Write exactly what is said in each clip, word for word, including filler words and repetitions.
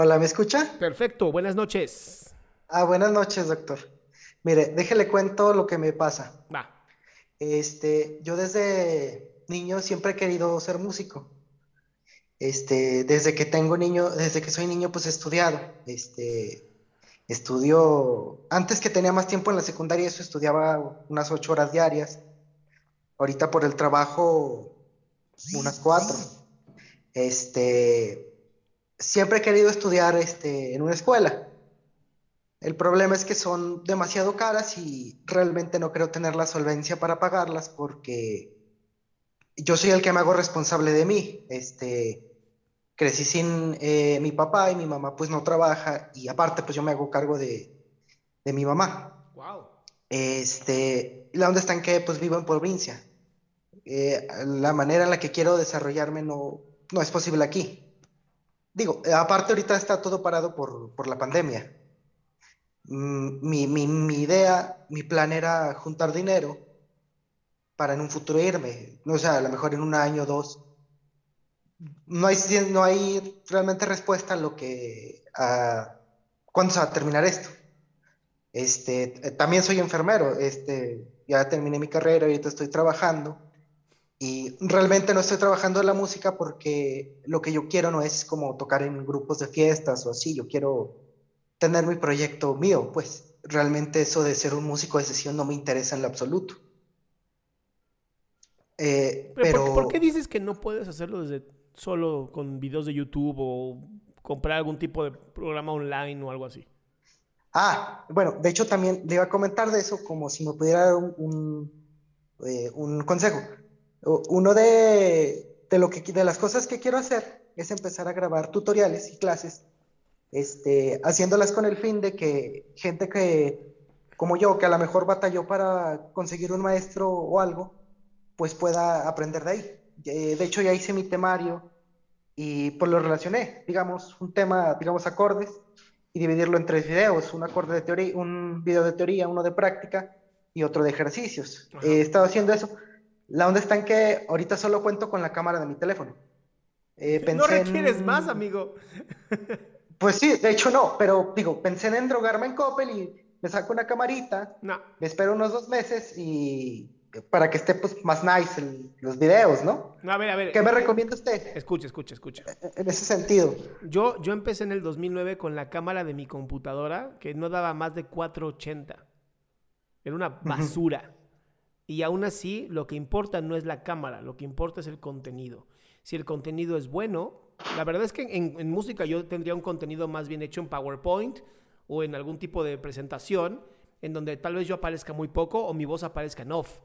Hola, ¿me escucha? Perfecto, buenas noches. Ah, buenas noches, doctor. Mire, déjele cuento lo que me pasa. Va. Este, yo desde niño siempre he querido ser músico. Este, desde que tengo niño, desde que soy niño, pues he estudiado. Este, estudio, antes que tenía más tiempo en la secundaria, eso estudiaba unas ocho horas diarias. Ahorita por el trabajo, unas cuatro. Este... Siempre he querido estudiar este, en una escuela. El problema es que son demasiado caras y realmente no creo tener la solvencia para pagarlas porque yo soy el que me hago responsable de mí. Este, crecí sin eh, mi papá y mi mamá pues no trabaja y aparte pues yo me hago cargo de, de mi mamá. Wow. Este, la onda está en que pues vivo en provincia. Eh, la manera en la que quiero desarrollarme no, no es posible aquí. Digo, aparte ahorita está todo parado por, por la pandemia. Mi, mi, mi idea, mi plan era juntar dinero para en un futuro irme. O sea, a lo mejor en un año o dos. No hay, no hay realmente respuesta a lo que... A, ¿cuándo se va a terminar esto? Este, también soy enfermero. Este, ya terminé mi carrera, ahorita estoy trabajando. Y realmente no estoy trabajando en la música porque lo que yo quiero no es como tocar en grupos de fiestas o así. Yo quiero tener mi proyecto mío, pues. Realmente eso de ser un músico de sesión no me interesa en lo absoluto. Eh, pero... ¿Por, ¿Por qué dices que no puedes hacerlo desde solo con videos de YouTube o comprar algún tipo de programa online o algo así? Ah, bueno, de hecho también le iba a comentar de eso como si me pudiera dar un, un, eh, un consejo. Uno de, de, lo que, de las cosas que quiero hacer es empezar a grabar tutoriales y clases, este, haciéndolas con el fin de que gente que, como yo, que a lo mejor batalló para conseguir un maestro o algo, pues pueda aprender de ahí. De hecho, ya hice mi temario y pues lo relacioné, digamos, un tema, digamos, acordes, y dividirlo en tres videos, un acorde de teoría, un video de teoría, uno de práctica y otro de ejercicios. Ajá. He estado haciendo eso. La onda está en que ahorita solo cuento con la cámara de mi teléfono. Eh, pensé no requieres en... más, amigo. Pues sí, de hecho no, pero digo, pensé en drogarme en Coppel y me saco una camarita, no. Me espero unos dos meses y para que esté pues más nice el, los videos, ¿no? No, a ver, a ver. ¿Qué me eh, recomienda usted? Escucha, escucha, escucha. En ese sentido. Yo, yo empecé en el dos mil nueve con la cámara de mi computadora que no daba más de cuatro ochenta. Era una basura. Uh-huh. Y aún así, lo que importa no es la cámara, lo que importa es el contenido. Si el contenido es bueno, la verdad es que en, en música yo tendría un contenido más bien hecho en PowerPoint o en algún tipo de presentación en donde tal vez yo aparezca muy poco o mi voz aparezca en off.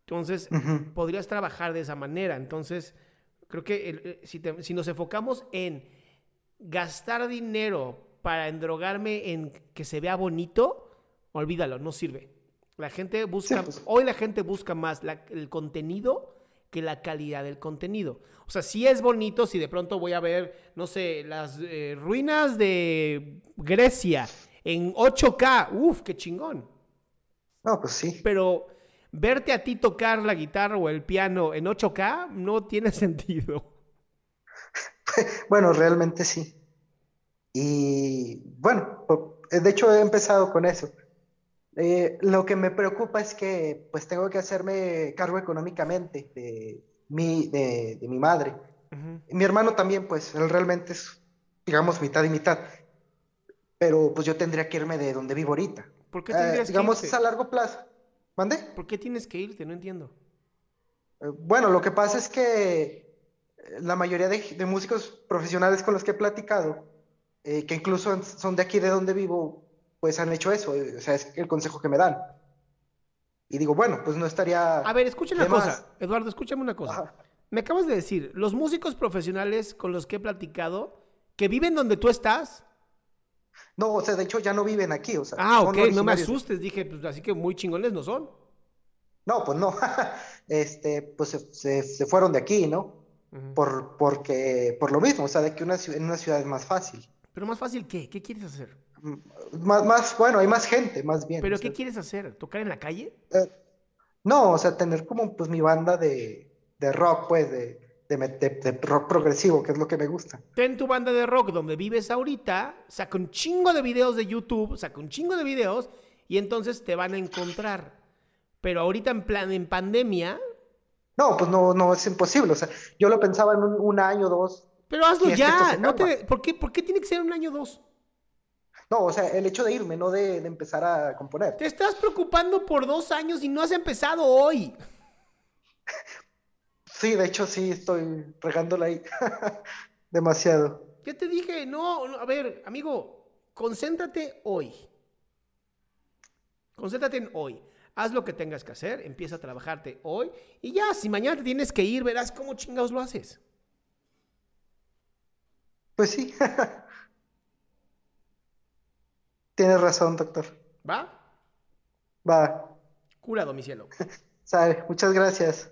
Entonces, uh-huh. Podrías trabajar de esa manera. Entonces, creo que el, si, te, si nos enfocamos en gastar dinero para endrogarme en que se vea bonito, olvídalo, no sirve. La gente busca, sí, pues. Hoy la gente busca más la, el contenido que la calidad del contenido. O sea, sí es bonito si de pronto voy a ver, no sé, las eh, ruinas de Grecia en ocho K. Uf, qué chingón. No, pues sí. Pero verte a ti tocar la guitarra o el piano en ocho K no tiene sentido. Bueno, realmente sí. Y bueno, de hecho he empezado con eso. Eh, lo que me preocupa es que pues tengo que hacerme cargo económicamente de mi, de, de mi madre. Uh-huh. Mi hermano también, pues él realmente es, digamos, mitad y mitad. Pero pues yo tendría que irme de donde vivo ahorita. ¿Por qué tendrías eh, que digamos, irte? Es a largo plazo. ¿Mande? ¿Por qué tienes que irte? No entiendo. Eh, bueno, lo que pasa es que la mayoría de, de músicos profesionales con los que he platicado, eh, que incluso son de aquí de donde vivo, pues han hecho eso, o sea, es el consejo que me dan. Y digo, bueno, pues no estaría... A ver, escucha una cosa, Eduardo, escúchame una cosa. Ajá. Me acabas de decir, los músicos profesionales con los que he platicado, que viven donde tú estás... No, o sea, de hecho ya no viven aquí, o sea... Ah, ok, no me asustes, dije, pues así que muy chingones no son. No, pues no, este, pues se, se, se fueron de aquí, ¿no? Uh-huh. Por, porque, por lo mismo, o sea, de que una, en una ciudad es más fácil. ¿Pero más fácil qué? ¿Qué quieres hacer? Más, más, bueno, hay más gente, más bien. ¿Pero qué sea. Quieres hacer? ¿Tocar en la calle? Eh, no, o sea, tener como pues mi banda de, de rock, pues, de, de, de, de rock progresivo, que es lo que me gusta. Ten tu banda de rock donde vives ahorita, saca un chingo de videos de YouTube, saca un chingo de videos, y entonces te van a encontrar. Pero ahorita en plan, en pandemia... No, pues no, no, es imposible, o sea, yo lo pensaba en un, un año, dos... Pero hazlo ya, no te, ¿por qué, ¿por qué tiene que ser un año o dos? No, o sea, el hecho de irme, no de, de empezar a componer. Te estás preocupando por dos años y no has empezado hoy. Sí, de hecho sí, estoy regándola ahí demasiado. Ya te dije, no, no, a ver, amigo, concéntrate hoy. Concéntrate en hoy. Haz lo que tengas que hacer, empieza a trabajarte hoy y ya, si mañana te tienes que ir, verás cómo chingados lo haces. Pues sí. Tienes razón, doctor. ¿Va? Va. Curado, mi cielo. Sabe, muchas gracias.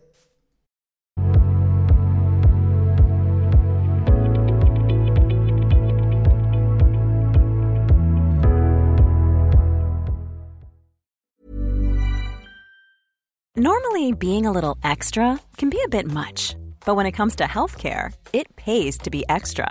Normally, being a little extra can be a bit much, but when it comes to healthcare, it pays to be extra.